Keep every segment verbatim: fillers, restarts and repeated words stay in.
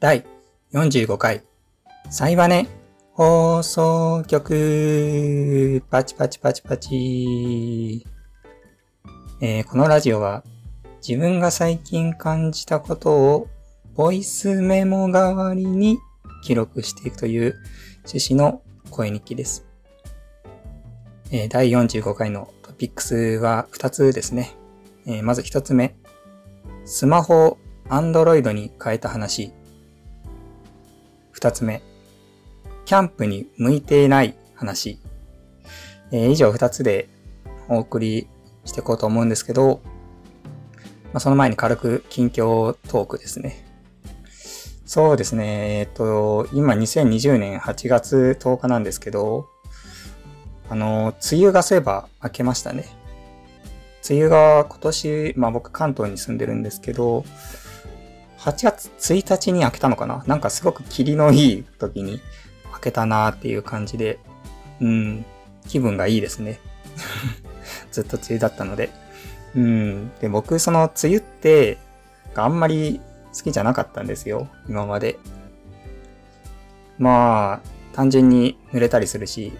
だいよんじゅうごかいサイバネ放送局パチパチパチパチ、えー、このラジオは自分が最近感じたことをボイスメモ代わりに記録していくという趣旨の声日記です。えー、だいよんじゅうごかいのトピックスはふたつですね。えー、まずひとつめ、スマホを Android に変えた話。ふたつめ、キャンプに向いていない話。えー、以上ふたつでお送りしていこうと思うんですけど、まあ、その前に軽く近況トークですね。そうですね、えっと、今にせんにじゅうねんはちがつとおかなんですけど、あの、梅雨がそういえば明けましたね。梅雨が今年、まあ僕関東に住んでるんですけど、はちがつついたちに明けたのかな?なんかすごく霧のいい時に明けたなーっていう感じで、うん、気分がいいですね。ずっと梅雨だったので。うん、で、僕その梅雨って、あんまり好きじゃなかったんですよ、今まで。まあ、単純に濡れたりするし、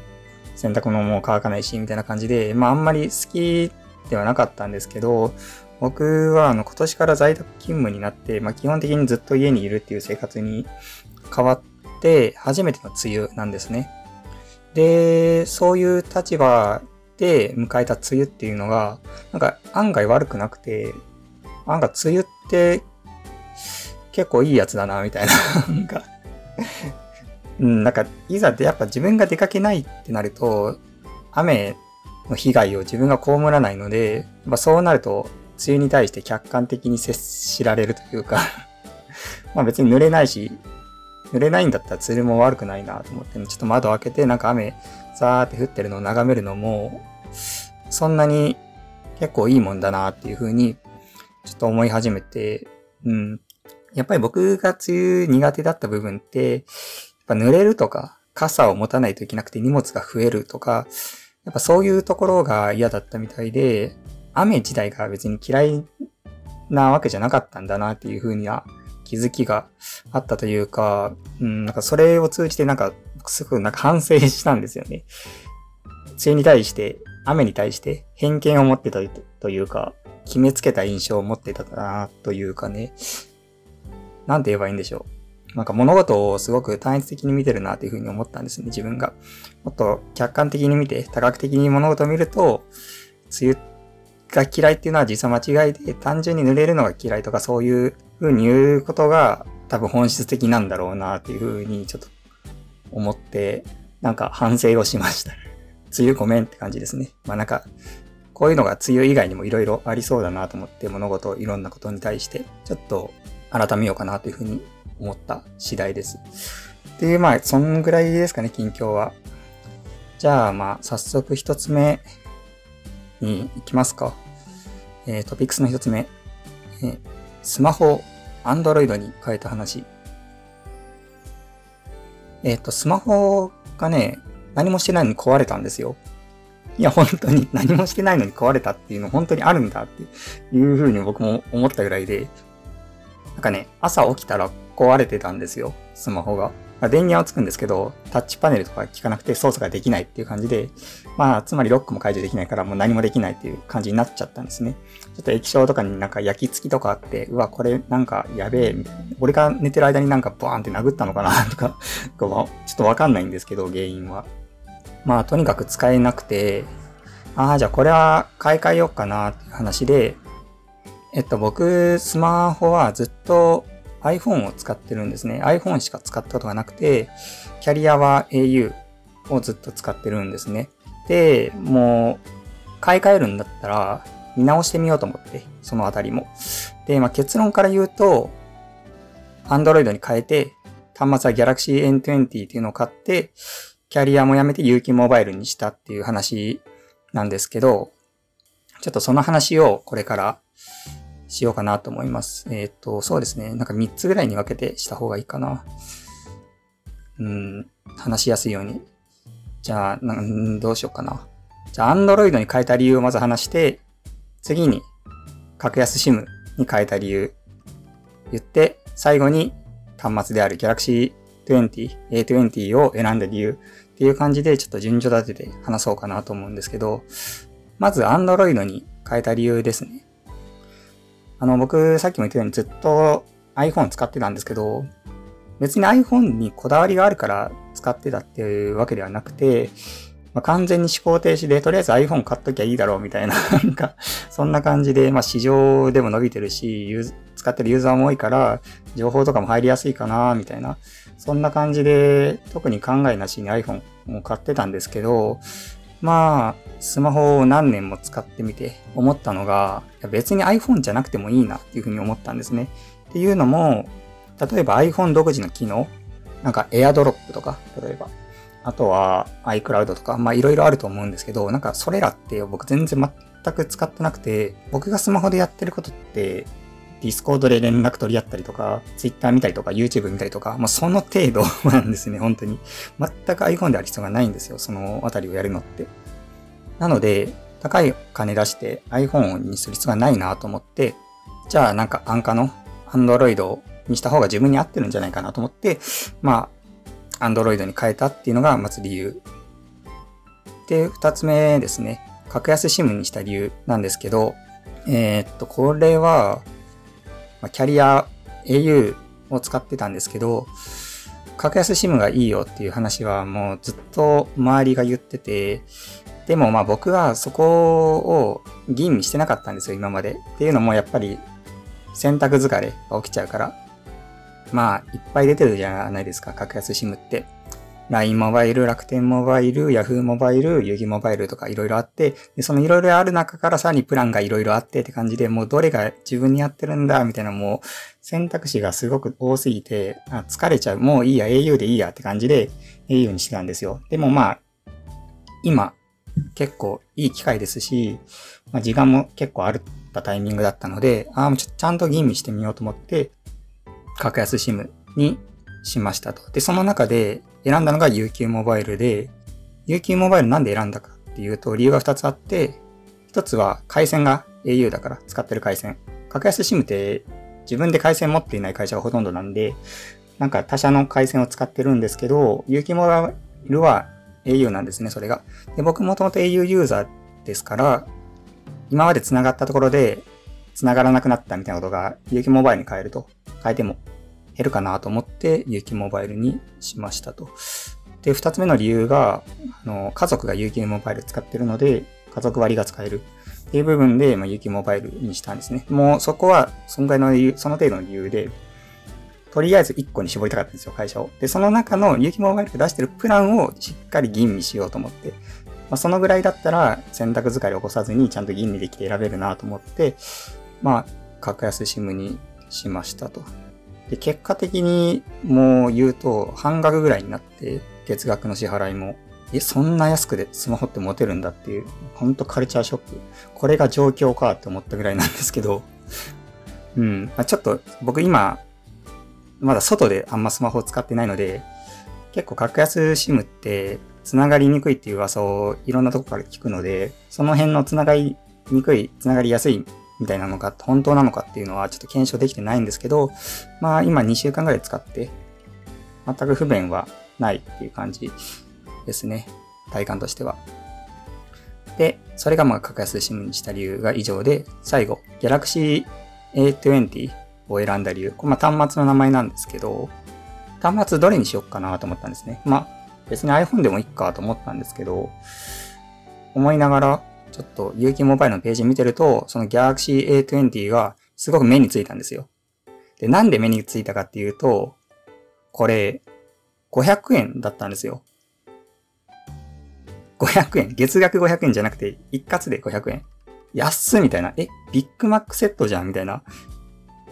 洗濯物も乾かないし、みたいな感じで、まああんまり好きではなかったんですけど、僕はあの今年から在宅勤務になって、まあ基本的にずっと家にいるっていう生活に変わって、初めての梅雨なんですね。で、そういう立場で迎えた梅雨っていうのが、なんか案外悪くなくて、案外梅雨って結構いいやつだな、みたいな。なんかうん、なんかいざでやっぱ自分が出かけないってなると雨の被害を自分が被らないので、まあ、そうなると梅雨に対して客観的に接しられるというかまあ別に濡れないし濡れないんだったら梅雨も悪くないなと思って、ね、ちょっと窓開けてなんか雨ザーって降ってるのを眺めるのもそんなに結構いいもんだなっていう風にちょっと思い始めて、うん、やっぱり僕が梅雨苦手だった部分って濡れるとか傘を持たないといけなくて荷物が増えるとかやっぱそういうところが嫌だったみたいで、雨自体が別に嫌いなわけじゃなかったんだなっていうふうには気づきがあったというか、うん、なんかそれを通じてなんかすごくなんか反省したんですよね。梅雨に対して雨に対して偏見を持ってたというか決めつけた印象を持ってたなというかね、なんて言えばいいんでしょう、なんか物事をすごく単一的に見てるなというふうに思ったんですね、自分が。もっと客観的に見て、多角的に物事を見ると、梅雨が嫌いっていうのは実は間違いで、単純に濡れるのが嫌いとかそういうふうに言うことが多分本質的なんだろうなというふうにちょっと思って、なんか反省をしました。梅雨ごめんって感じですね。まあなんか、こういうのが梅雨以外にもいろいろありそうだなと思って、物事、いろんなことに対して、ちょっと改めようかなというふうに思った次第です。っていう、まあ、そんぐらいですかね、近況は。じゃあ、まあ、早速一つ目に行きますか。えー、トピックスの一つ目、えー。スマホを Android に変えた話。えっと、スマホがね、何もしてないのに壊れたんですよ。いや、本当に何もしてないのに壊れたっていうの本当にあるんだっていうふうに僕も思ったぐらいで、なんかね、朝起きたら壊れてたんですよ、スマホが。電源はつくんですけど、タッチパネルとか効かなくて操作ができないっていう感じで、まあ、つまりロックも解除できないからもう何もできないっていう感じになっちゃったんですね。ちょっと液晶とかになんか焼き付きとかあって、うわ、これなんかやべえ、みたいな。俺が寝てる間になんかバーンって殴ったのかなとか、ちょっとわかんないんですけど、原因は。まあ、とにかく使えなくて、ああ、じゃあこれは買い替えようかなっていう話で、えっと、僕、スマホはずっと iPhone を使ってるんですね。iPhone しか使ったことがなくて、キャリアは エーユー をずっと使ってるんですね。で、もう、買い替えるんだったら、見直してみようと思って、そのあたりも。で、まあ、結論から言うと、Android に変えて、端末は Galaxy エーにじゅう っていうのを買って、キャリアもやめて有機モバイルにしたっていう話なんですけど、ちょっとその話をこれから、しようかなと思います。えっ、ー、と、そうですね。なんかみっつぐらいに分けてした方がいいかな。うん、話しやすいように。じゃあ、なんどうしようかな。じゃあ、Android に変えた理由をまず話して、次に、格安 SIM に変えた理由言って、最後に、端末である Galaxy にじゅう、エーにじゅう を選んだ理由っていう感じでちょっと順序立てて話そうかなと思うんですけど、まず Android に変えた理由ですね。あの僕さっきも言ったようにずっと iPhone 使ってたんですけど、別に iPhone にこだわりがあるから使ってたっていうわけではなくて、まあ、完全に思考停止でとりあえず iPhone 買っときゃいいだろうみたいな、なんかそんな感じで、まあ市場でも伸びてるし、ユーザー使ってるユーザーも多いから情報とかも入りやすいかなみたいな、そんな感じで特に考えなしに iPhone を買ってたんですけど、まあスマホを何年も使ってみて思ったのが、別に iPhone じゃなくてもいいなっていうふうに思ったんですね。っていうのも、例えば iPhone 独自の機能、なんか AirDrop とか、例えばあとは iCloud とか、まあいろいろあると思うんですけど、なんかそれらって僕全然全く使ってなくて、僕がスマホでやってることってDiscord で連絡取り合ったりとか、Twitter 見たりとか、YouTube 見たりとか、もうその程度なんですね、本当に。全く iPhone である必要がないんですよ、そのあたりをやるのって。なので、高い金出して iPhone にする必要がないなと思って、じゃあなんか安価の Android にした方が自分に合ってるんじゃないかなと思って、まあ、Android に変えたっていうのがまず理由。で、二つ目ですね。格安 SIM にした理由なんですけど、えー、っと、これは、キャリア エーユー を使ってたんですけど、格安 SIM がいいよっていう話はもうずっと周りが言ってて、でもまあ僕はそこを吟味してなかったんですよ、今まで。っていうのもやっぱり選択疲れが起きちゃうから、まあいっぱい出てるじゃないですか、格安 SIM って。ライン モバイル、楽天モバイル、Yahoo モバイル、ユギモバイルとかいろいろあって、でそのいろいろある中からさらにプランがいろいろあってって感じで、もうどれが自分に合ってるんだみたいな、もう選択肢がすごく多すぎて、あ疲れちゃう。もういいや、au でいいやって感じで au にしてたんですよ。でもまあ、今結構いい機会ですし、まあ、時間も結構あったタイミングだったので、ああ、ちょ、ちゃんと吟味してみようと思って、格安 SIM にしましたと。で、その中で選んだのが ユーキュー モバイルで、ユーキュー モバイルなんで選んだかっていうと理由がふたつあって、ひとつは回線が au だから、使ってる回線。格安 SIM って自分で回線持っていない会社がほとんどなんで、なんか他社の回線を使ってるんですけど、ユーキュー モバイルは au なんですね、それが。で、僕もともと au ユーザーですから、今まで繋がったところで繋がらなくなったみたいなことが ユーキュー モバイルに変えると、変えても減るかなと思ってユーキューモバイルにしましたと。で、二つ目の理由が、あの家族が ユーキュー モバイル使ってるので家族割が使えるっていう部分で、まあ、ユーキュー モバイルにしたんですね。もうそこはそのぐらいの理由、その程度の理由で、とりあえずいっこに絞りたかったんですよ、会社を。で、その中の ユーキュー モバイルが出してるプランをしっかり吟味しようと思って、まあ、そのぐらいだったら選択疲れを起こさずにちゃんと吟味できて選べるなと思って、まあ格安 SIM にしましたと。で、結果的にもう言うと半額ぐらいになって、月額の支払いも、え、そんな安くでスマホって持てるんだっていう、ほんとカルチャーショック。これが状況かって思ったぐらいなんですけど、うん、まあ、ちょっと僕今まだ外であんまスマホを使ってないので、結構格安 SIM って繋がりにくいっていう噂をいろんなとこから聞くので、その辺の繋がりにくい、繋がりやすいみたいなのが本当なのかっていうのはちょっと検証できてないんですけど、まあ今にしゅうかんぐらい使って全く不便はないっていう感じですね、体感としては。で、それがまあ格安 SIM にした理由が以上で、最後 Galaxy エーにじゅう を選んだ理由、これまあ端末の名前なんですけど、端末どれにしよっかなと思ったんですね。まあ別に iPhone でもいいかと思ったんですけど、思いながらちょっと ユーキュー モバイルのページ見てると、その Galaxy エーにじゅう がすごく目についたんですよ。で、なんで目についたかっていうと、これごひゃくえんだったんですよ。ごひゃくえん、月額ごひゃくえんじゃなくて一括でごひゃくえん。安っみたいな。え、ビッグマックセットじゃんみたいな。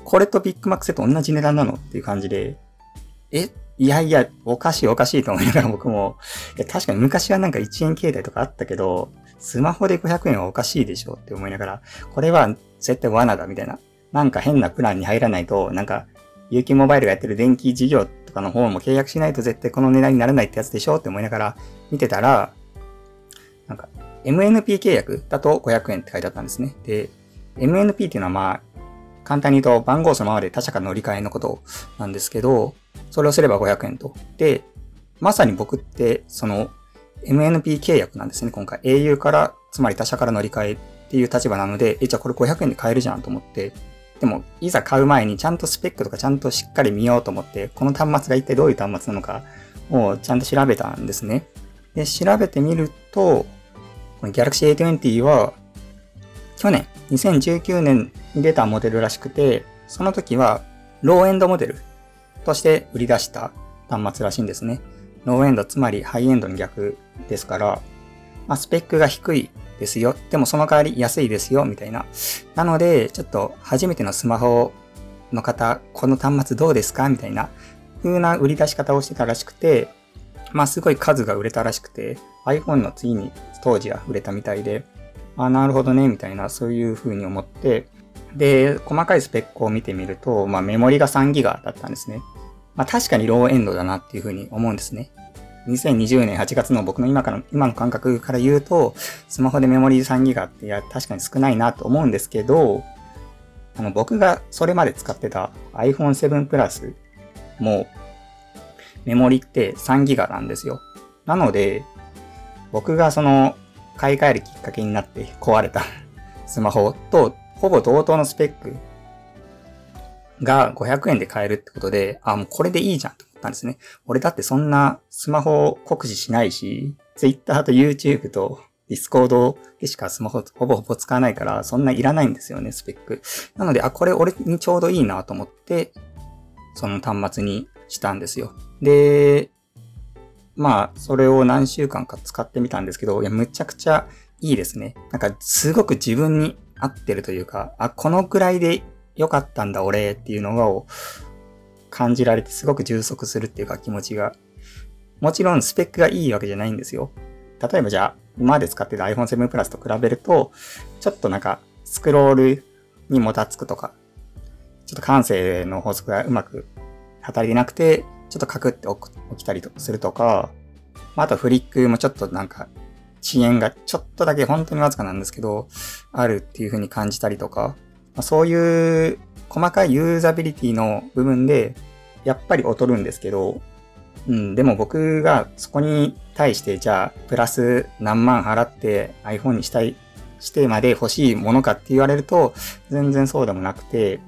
これとビッグマックセット同じ値段なのっていう感じで、え、いやいや、おかしいおかしいと思いながら僕も、いや確かに昔はなんかいちえん携帯とかあったけど、スマホでごひゃくえんはおかしいでしょって思いながら、これは絶対罠だみたいな。なんか変なプランに入らないと、なんか、ユーキュー モバイルがやってる電気事業とかの方も契約しないと絶対この値段にならないってやつでしょって思いながら見てたら、なんか、エムエヌピー 契約だとごひゃくえんって書いてあったんですね。で、エムエヌピー っていうのはまあ、簡単に言うと番号そのままで他社から乗り換えのことなんですけど、それをすればごひゃくえんと。で、まさに僕ってその エムエヌピー 契約なんですね。今回 エーユー から、つまり他社から乗り換えっていう立場なので、え、じゃあこれごひゃくえんで買えるじゃんと思って、でもいざ買う前にちゃんとスペックとかちゃんとしっかり見ようと思って、この端末が一体どういう端末なのかをちゃんと調べたんですね。で、調べてみると、この Galaxy エートゥエンティ は、去年、にせんじゅうきゅうねんに出たモデルらしくて、その時はローエンドモデルとして売り出した端末らしいんですね。ローエンド、つまりハイエンドの逆ですから、まあ、スペックが低いですよ。でもその代わり安いですよ、みたいな。なので、ちょっと初めてのスマホの方、この端末どうですかみたいな風な売り出し方をしてたらしくて、まあすごい数が売れたらしくて、iPhone の次に当時は売れたみたいで、あ、なるほどね、みたいな、そういう風に思って、で、細かいスペックを見てみると、まあメモリが さんギガ だったんですね。まあ確かにローエンドだなっていう風に思うんですね。にせんにじゅうねんはちがつの僕の今から、今の感覚から言うと、スマホでメモリ さんギガ って、いや、確かに少ないなと思うんですけど、あの、僕がそれまで使ってた アイフォンセブン Plus も、メモリってさんギガなんですよ。なので、僕がその、買い替えるきっかけになって壊れたスマホと、ほぼ同等のスペックがごひゃくえんで買えるってことで、あ、もうこれでいいじゃん。なんですね。俺だってそんなスマホを酷使しないし、Twitter と YouTube と Discord でしかスマホほぼほぼ使わないから、そんないらないんですよね、スペック。なので、あ、これ俺にちょうどいいなと思って、その端末にしたんですよ。で、まあ、それを何週間か使ってみたんですけど、いや、むちゃくちゃいいですね。なんか、すごく自分に合ってるというか、あ、このくらいで良かったんだ、俺っていうのを、感じられてすごく充足するっていうか気持ちが。もちろんスペックがいいわけじゃないんですよ。例えばじゃあ、今まで使ってた アイフォンセブン Plus と比べると、ちょっとなんかスクロールにもたつくとか、ちょっと感性の法則がうまく働いてなくて、ちょっとカクって起きたりするとか、あとフリックもちょっとなんか遅延がちょっとだけ本当にわずかなんですけど、あるっていう風に感じたりとか、そういう細かいユーザビリティの部分でやっぱり劣るんですけど、うん、でも僕がそこに対してじゃあプラス何万払って iPhone にしたいしてまで欲しいものかって言われると全然そうでもなくて、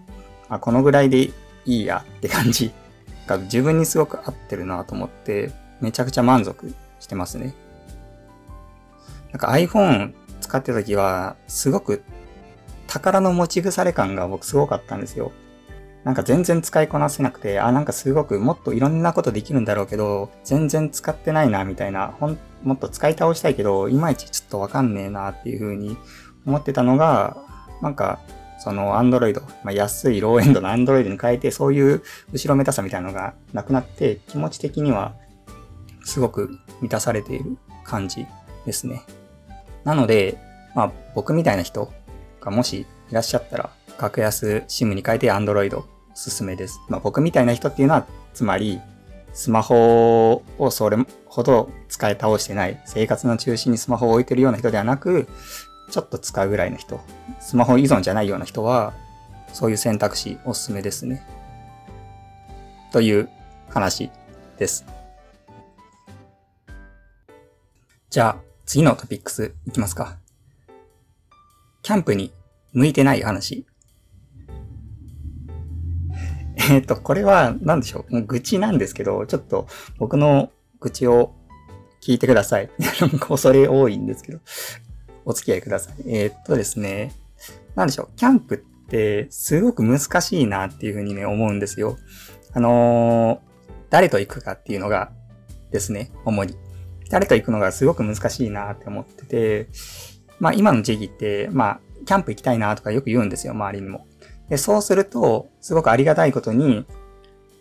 あ、このぐらいでいいやって感じが自分にすごく合ってるなと思ってめちゃくちゃ満足してますね。なんか iPhone 使ってた時はすごく宝の持ち腐れ感が僕すごかったんですよ。なんか全然使いこなせなくて、あ、なんかすごくもっといろんなことできるんだろうけど、全然使ってないなみたいな、ほん、もっと使い倒したいけど、いまいちちょっとわかんねえなっていう風に思ってたのが、なんかそのアンドロイド、まあ、安いローエンドのアンドロイドに変えて、そういう後ろめたさみたいなのがなくなって、気持ち的にはすごく満たされている感じですね。なので、まあ僕みたいな人、もしいらっしゃったら格安 SIM に変えて Android おすすめです。まあ、僕みたいな人っていうのはつまりスマホをそれほど使い倒してない、生活の中心にスマホを置いてるような人ではなく、ちょっと使うぐらいの人、スマホ依存じゃないような人はそういう選択肢おすすめですね。という話です。じゃあ次のトピックスいきますか。キャンプに向いてない話。えっと、これは何でしょう。もう愚痴なんですけど、ちょっと僕の愚痴を聞いてください。恐れ多いんですけど、お付き合いください。えっとですね、何でしょう。キャンプってすごく難しいなっていうふうにね、思うんですよ。あのー、誰と行くかっていうのがですね、主に。誰と行くのがすごく難しいなって思ってて、まあ今の時期って、まあキャンプ行きたいなとかよく言うんですよ、周りにも。で、そうすると、すごくありがたいことに、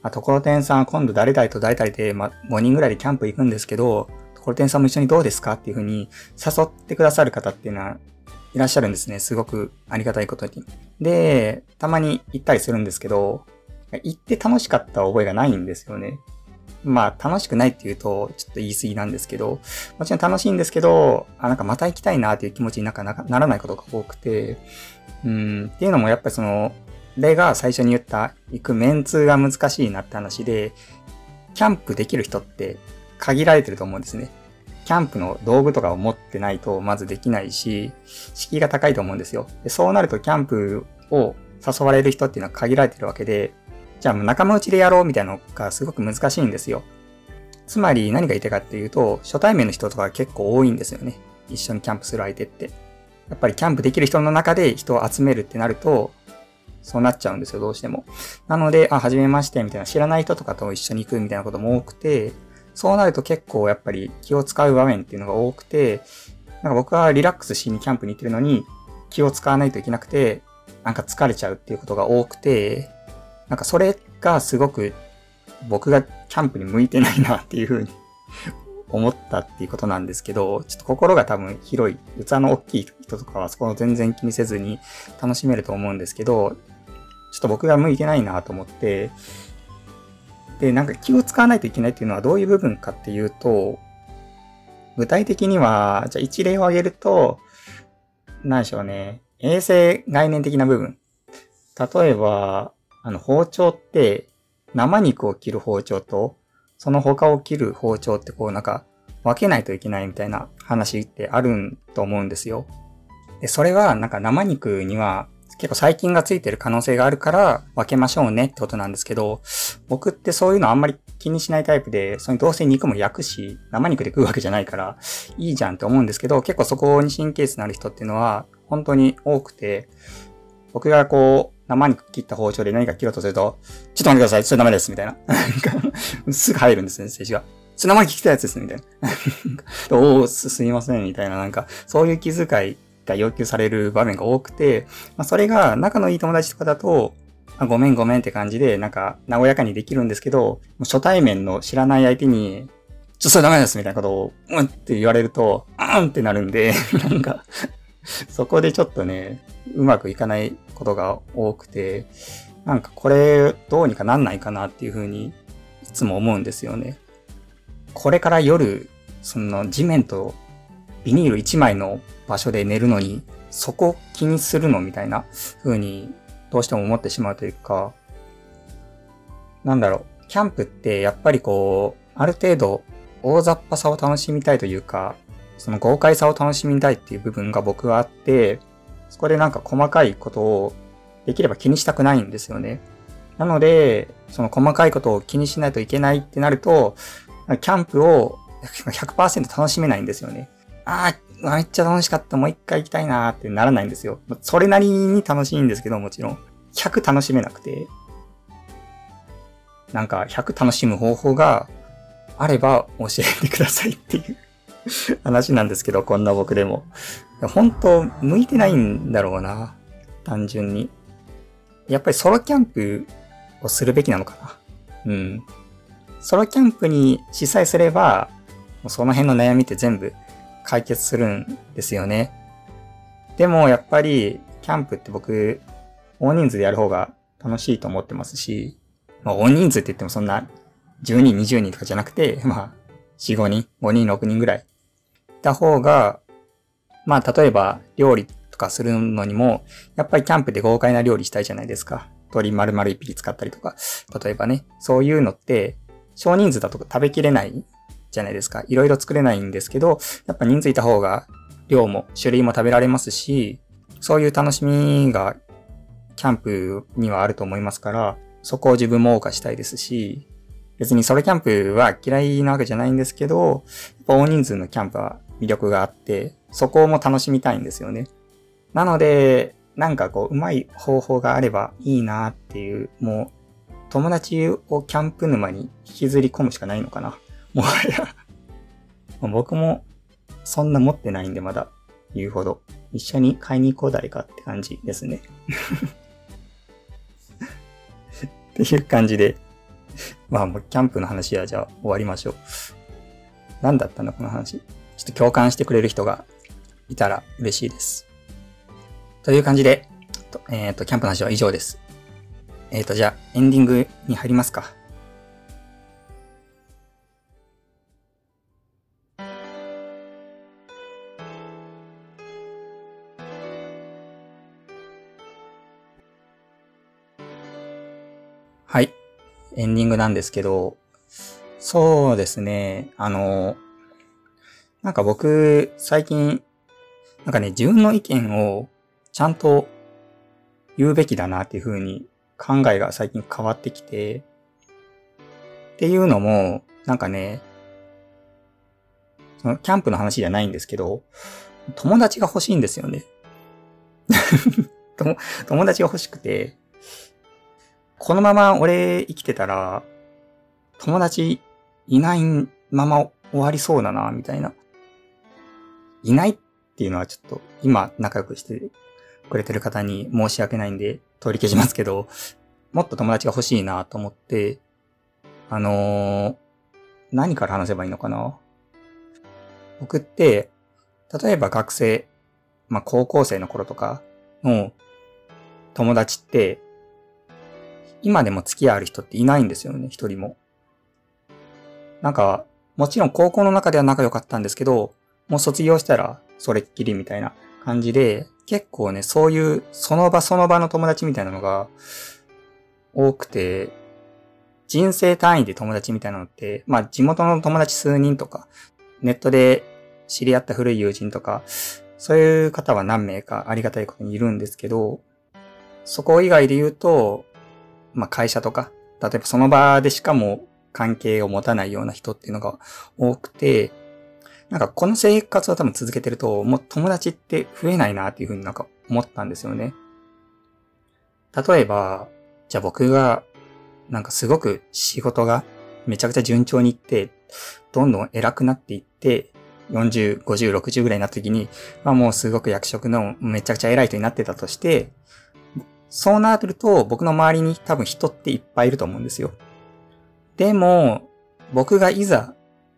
あ、ところてんさん今度誰々と誰々で、まあごにんぐらいでキャンプ行くんですけど、ところてんさんも一緒にどうですかっていうふうに誘ってくださる方っていうのはいらっしゃるんですね、すごくありがたいことに。で、たまに行ったりするんですけど、行って楽しかった覚えがないんですよね。まあ楽しくないって言うとちょっと言い過ぎなんですけど、もちろん楽しいんですけど、あ、なんかまた行きたいなっていう気持ちになんかならないことが多くて、うん、っていうのもやっぱりそのれが最初に言った行くメンツが難しいなって話で、キャンプできる人って限られてると思うんですね。キャンプの道具とかを持ってないとまずできないし、敷居が高いと思うんですよ。でそうなるとキャンプを誘われる人っていうのは限られてるわけで、じゃあ仲間内でやろうみたいなのがすごく難しいんですよ。つまり何が言いたいかっていうと、初対面の人とか結構多いんですよね。一緒にキャンプする相手って。やっぱりキャンプできる人の中で人を集めるってなると、そうなっちゃうんですよ、どうしても。なので、あ、初めましてみたいな、知らない人とかと一緒に行くみたいなことも多くて、そうなると結構やっぱり気を使う場面っていうのが多くて、なんか僕はリラックスしにキャンプに行ってるのに気を使わないといけなくて、なんか疲れちゃうっていうことが多くて、なんかそれがすごく僕がキャンプに向いてないなっていうふうに思ったっていうことなんですけど、ちょっと心が多分広い、器の大きい人とかはそこを全然気にせずに楽しめると思うんですけど、ちょっと僕が向いてないなと思って、で、なんか気を使わないといけないっていうのはどういう部分かっていうと、具体的には、じゃあ一例を挙げると、何でしょうね、衛生概念的な部分。例えば、あの包丁って、生肉を切る包丁と、その他を切る包丁ってこうなんか分けないといけないみたいな話ってあると思うんですよ。で、それはなんか生肉には結構細菌がついてる可能性があるから分けましょうねってことなんですけど、僕ってそういうのあんまり気にしないタイプで、それにどうせ肉も焼くし、生肉で食うわけじゃないからいいじゃんって思うんですけど、結構そこに神経質になる人っていうのは本当に多くて、僕がこう、生肉切った包丁で何か切ろうとすると、ちょっと待ってください、それダメです、みたいな。すぐ入るんですね、静止が。それ生肉切ったやつです、みたいな。おー、す、すみません、みたいな、なんか、そういう気遣いが要求される場面が多くて、まあ、それが仲のいい友達とかだと、あ、ごめんごめんって感じで、なんか、和やかにできるんですけど、初対面の知らない相手に、ちょっとそれダメです、みたいなことを、うんって言われると、うんってなるんで、なんか、そこでちょっとね、うまくいかないことが多くて、なんかこれどうにかなんないかなっていうふうにいつも思うんですよね。これから夜、その地面とビニールいちまいの場所で寝るのに、そこ気にするのみたいなふうにどうしても思ってしまうというか、なんだろう、キャンプってやっぱりこう、ある程度大雑把さを楽しみたいというか、その豪快さを楽しみたいっていう部分が僕はあって、そこでなんか細かいことをできれば気にしたくないんですよね。なので、その細かいことを気にしないといけないってなると、キャンプを ひゃくパーセント 楽しめないんですよね。ああ、めっちゃ楽しかった、もう一回行きたいなーってならないんですよ。それなりに楽しいんですけど、もちろん。ひゃく楽しめなくて。なんかひゃく楽しむ方法があれば教えてくださいっていう。話なんですけど、こんな僕でも本当向いてないんだろうな。単純にやっぱりソロキャンプをするべきなのかな。うん。ソロキャンプに主催すればその辺の悩みって全部解決するんですよね。でもやっぱりキャンプって僕大人数でやる方が楽しいと思ってますし、まあ、大人数って言ってもそんなじゅうにんにじゅうにんとかじゃなくて、まあよん、ごにん、ごにん、ろくにんぐらいいた方が、まあ例えば料理とかするのにも、やっぱりキャンプで豪快な料理したいじゃないですか。鶏丸々いっぴき使ったりとか、例えばね、そういうのって少人数だと食べきれないじゃないですか。いろいろ作れないんですけど、やっぱ人数いた方が量も種類も食べられますし、そういう楽しみがキャンプにはあると思いますから、そこを自分も謳歌したいですし、別にソロキャンプは嫌いなわけじゃないんですけど、やっぱ大人数のキャンプは魅力があって、そこも楽しみたいんですよね。なので、なんかこう、うまい方法があればいいなっていう、もう、友達をキャンプ沼に引きずり込むしかないのかな。もはや。僕も、そんな持ってないんでまだ、言うほど。一緒に買いに行こう誰かって感じですね。っていう感じで、まあもうキャンプの話はじゃあ終わりましょう。何だったのこの話。ちょっと共感してくれる人がいたら嬉しいです。という感じで、えっと、キャンプの話は以上です。えっと、じゃあエンディングに入りますか。エンディングなんですけど、そうですね、あの、なんか僕、最近、なんかね、自分の意見をちゃんと言うべきだなっていう風に考えが最近変わってきて、っていうのも、なんかね、そのキャンプの話じゃないんですけど、友達が欲しいんですよね。友達が欲しくて、このまま俺生きてたら、友達いないまま終わりそうだな、みたいな。いないっていうのはちょっと今仲良くしてくれてる方に申し訳ないんで取り消しますけど、もっと友達が欲しいなと思って、あのー、何から話せばいいのかな。僕って、例えば学生、まあ高校生の頃とかの友達って、今でも付き合う人っていないんですよね、一人も。なんか、もちろん高校の中では仲良かったんですけど、もう卒業したらそれっきりみたいな感じで、結構ね、そういうその場その場の友達みたいなのが多くて、人生単位で友達みたいなのって、まあ地元の友達数人とか、ネットで知り合った古い友人とか、そういう方は何名かありがたいことにいるんですけど、そこ以外で言うと、まあ会社とか、例えばその場でしかも関係を持たないような人っていうのが多くて、なんかこの生活を多分続けてると、もう友達って増えないなっていうふうになんか思ったんですよね。例えば、じゃあ僕が、なんかすごく仕事がめちゃくちゃ順調にいって、どんどん偉くなっていって、よんじゅう、ごじゅう、ろくじゅうぐらいになった時に、まあもうすごく役職のめちゃくちゃ偉い人になってたとして、そうなると僕の周りに多分人っていっぱいいると思うんですよ。でも、僕がいざ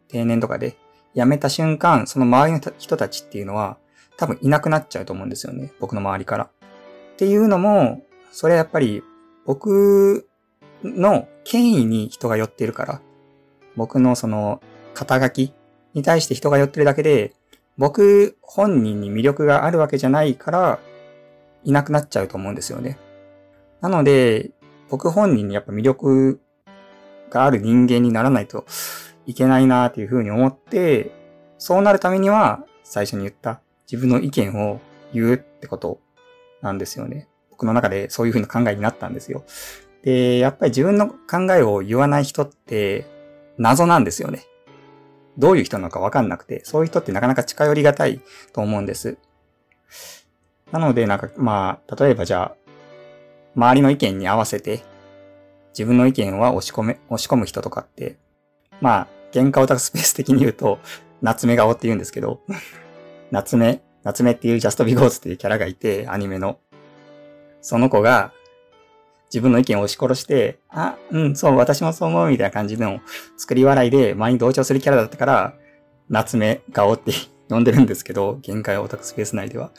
定年とかで辞めた瞬間、その周りの人たちっていうのは多分いなくなっちゃうと思うんですよね。僕の周りから。っていうのも、それはやっぱり僕の権威に人が寄っているから、僕のその肩書きに対して人が寄ってるだけで、僕本人に魅力があるわけじゃないから、いなくなっちゃうと思うんですよね。なので、僕本人にやっぱ魅力がある人間にならないといけないなっていうふうに思って、そうなるためには最初に言った自分の意見を言うってことなんですよね。僕の中でそういうふうな考えになったんですよ。で、やっぱり自分の考えを言わない人って謎なんですよね。どういう人なのかわかんなくて、そういう人ってなかなか近寄りがたいと思うんです。なので、なんか、まあ、例えばじゃあ、周りの意見に合わせて、自分の意見は押し込め、押し込む人とかって、まあ、原価オタクスペース的に言うと、夏目顔って言うんですけど、夏目、夏目っていうジャストビゴーズっていうキャラがいて、アニメの。その子が、自分の意見を押し殺して、あ、うん、そう、私もそう思う、みたいな感じの作り笑いで、前に同調するキャラだったから、夏目顔って呼んでるんですけど、原価オタクスペース内では。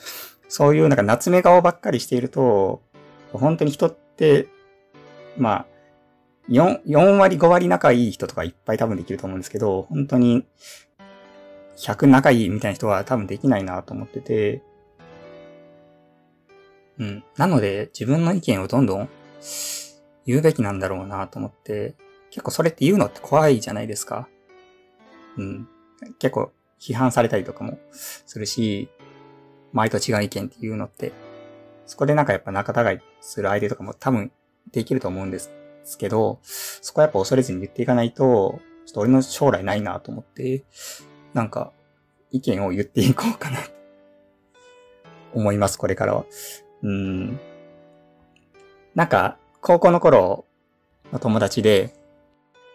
そういうなんか夏目顔ばっかりしていると、本当に人って、まあ、4, 4割ご割仲いい人とかいっぱい多分できると思うんですけど、本当にひゃく仲いいみたいな人は多分できないなと思ってて、うん。なので自分の意見をどんどん言うべきなんだろうなと思って、結構それって言うのって怖いじゃないですか。うん。結構批判されたりとかもするし、周りと違う意見っていうのって、そこでなんかやっぱ仲違いする相手とかも多分できると思うんですけど、そこはやっぱ恐れずに言っていかないと、ちょっと俺の将来ないなと思って、なんか意見を言っていこうかなと思います、これからは。うーん。なんか高校の頃の友達で、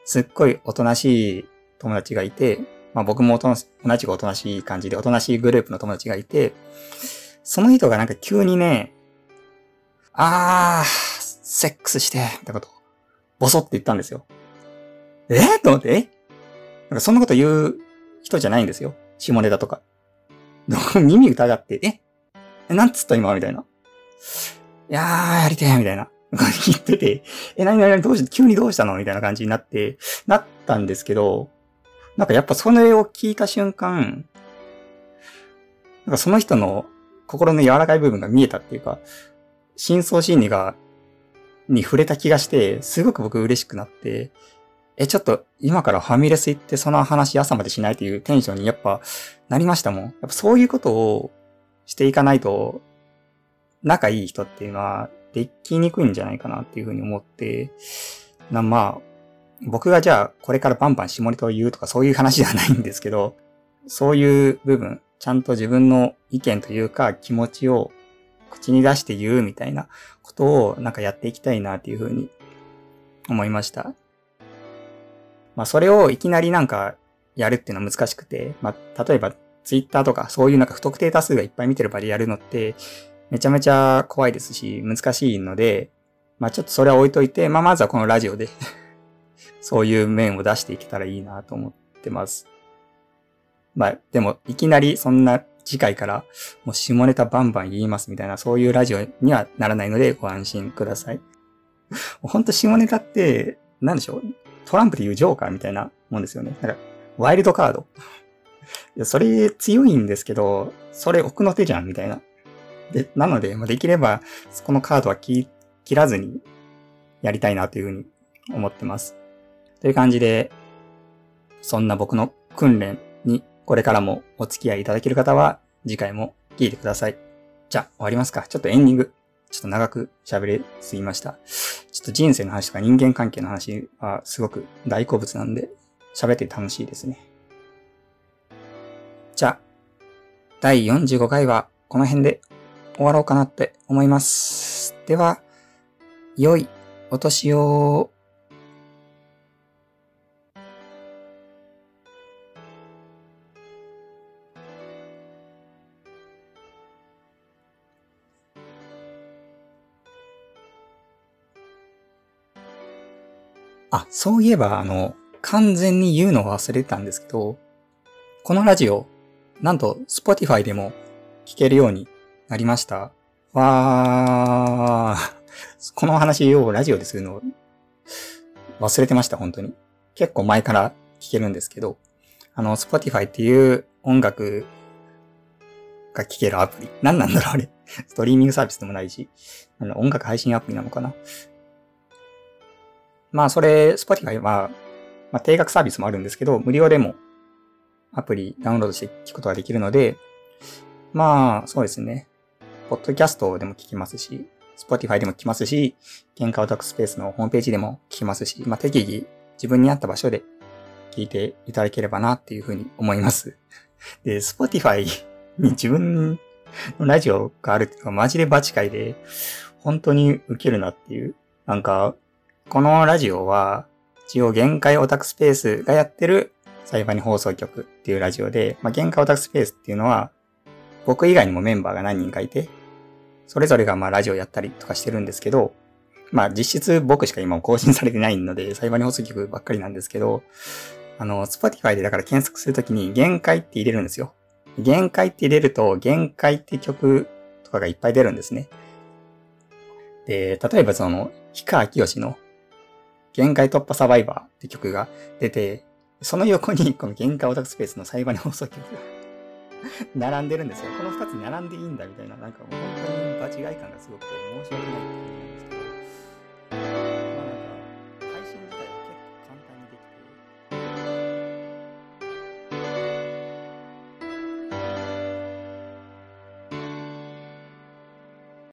すっごいおとなしい友達がいて、まあ僕も同じくおとなしい感じでおとなしいグループの友達がいて、その人がなんか急にね、あー、セックスして、みたいなこと、ボソって言ったんですよ。えー、と思って、えなんかそんなこと言う人じゃないんですよ。下ネタとか。耳疑って、えなんつった今みたいな。いやー、やりてーみたいな。言ってて、え、なになにどうし急にどうしたのみたいな感じになって、なったんですけど、なんかやっぱそれを聞いた瞬間、なんかその人の心の柔らかい部分が見えたっていうか、深層心理がに触れた気がして、すごく僕嬉しくなって、え、ちょっと今からファミレス行ってその話朝までしないというテンションにやっぱなりましたもん。やっぱそういうことをしていかないと、仲いい人っていうのはできにくいんじゃないかなっていうふうに思って、なまあ、僕がじゃあこれからバンバン下ネタを言うとかそういう話ではないんですけど、そういう部分、ちゃんと自分の意見というか気持ちを口に出して言うみたいなことをなんかやっていきたいなっていうふうに思いました。まあそれをいきなりなんかやるっていうのは難しくて、まあ例えばツイッターとかそういうなんか不特定多数がいっぱい見てる場でやるのってめちゃめちゃ怖いですし難しいので、まあちょっとそれは置いといて、まあまずはこのラジオでそういう面を出していけたらいいなと思ってます。まあでもいきなりそんな次回からもう下ネタバンバン言いますみたいなそういうラジオにはならないのでご安心ください。ほんと下ネタって何でしょう？トランプで言うジョーカーみたいなもんですよね。なんかワイルドカード。いやそれ強いんですけど、それ奥の手じゃんみたいな。で、なので、まあ、できればこのカードは切らずにやりたいなというふうに思ってます。という感じで、そんな僕の訓練にこれからもお付き合いいただける方は次回も聞いてください。じゃあ終わりますか。ちょっとエンディング。ちょっと長く喋れすぎました。ちょっと人生の話とか人間関係の話はすごく大好物なんで喋って楽しいですね。じゃあ、だいよんじゅうごかいはこの辺で終わろうかなって思います。では、良いお年を。あ、そういえば、あの、完全に言うのを忘れてたんですけど、このラジオ、なんと Spotify でも聞けるようになりました。わー。この話をラジオでするの忘れてました、本当に。結構前から聞けるんですけど、あの、Spotify っていう音楽が聴けるアプリ。何なんだろう、あれ。ストリーミングサービスでもないし、あの音楽配信アプリなのかな。まあそれ、Spotify は、まあ定額サービスもあるんですけど、無料でもアプリダウンロードして聞くことができるので、まあそうですね。ポッドキャストでも聞きますし、Spotify でも聞きますし、喧嘩オタクスペースのホームページでも聞きますし、まあ適宜自分に合った場所で聞いていただければなっていうふうに思います。で、Spotify に自分のラジオがあるっていうのはマジでバチ界で、本当にウケるなっていう、なんか、このラジオは、一応限界オタクスペースがやってるサイバニ放送局っていうラジオで、まあ、限界オタクスペースっていうのは、僕以外にもメンバーが何人かいて、それぞれがまあラジオやったりとかしてるんですけど、まあ実質僕しか今更新されてないので、サイバニ放送局ばっかりなんですけど、あの、Spotify でだから検索するときに限界って入れるんですよ。限界って入れると、限界って曲とかがいっぱい出るんですね。で、例えばその、氷川きよしの、限界突破サバイバーって曲が出て、その横にこの限界オタクスペースのサイバニ放送局が並んでるんですよ。この二つ並んでいいんだみたいな、なんかもう本当に場違い感がすごくて申し訳ない。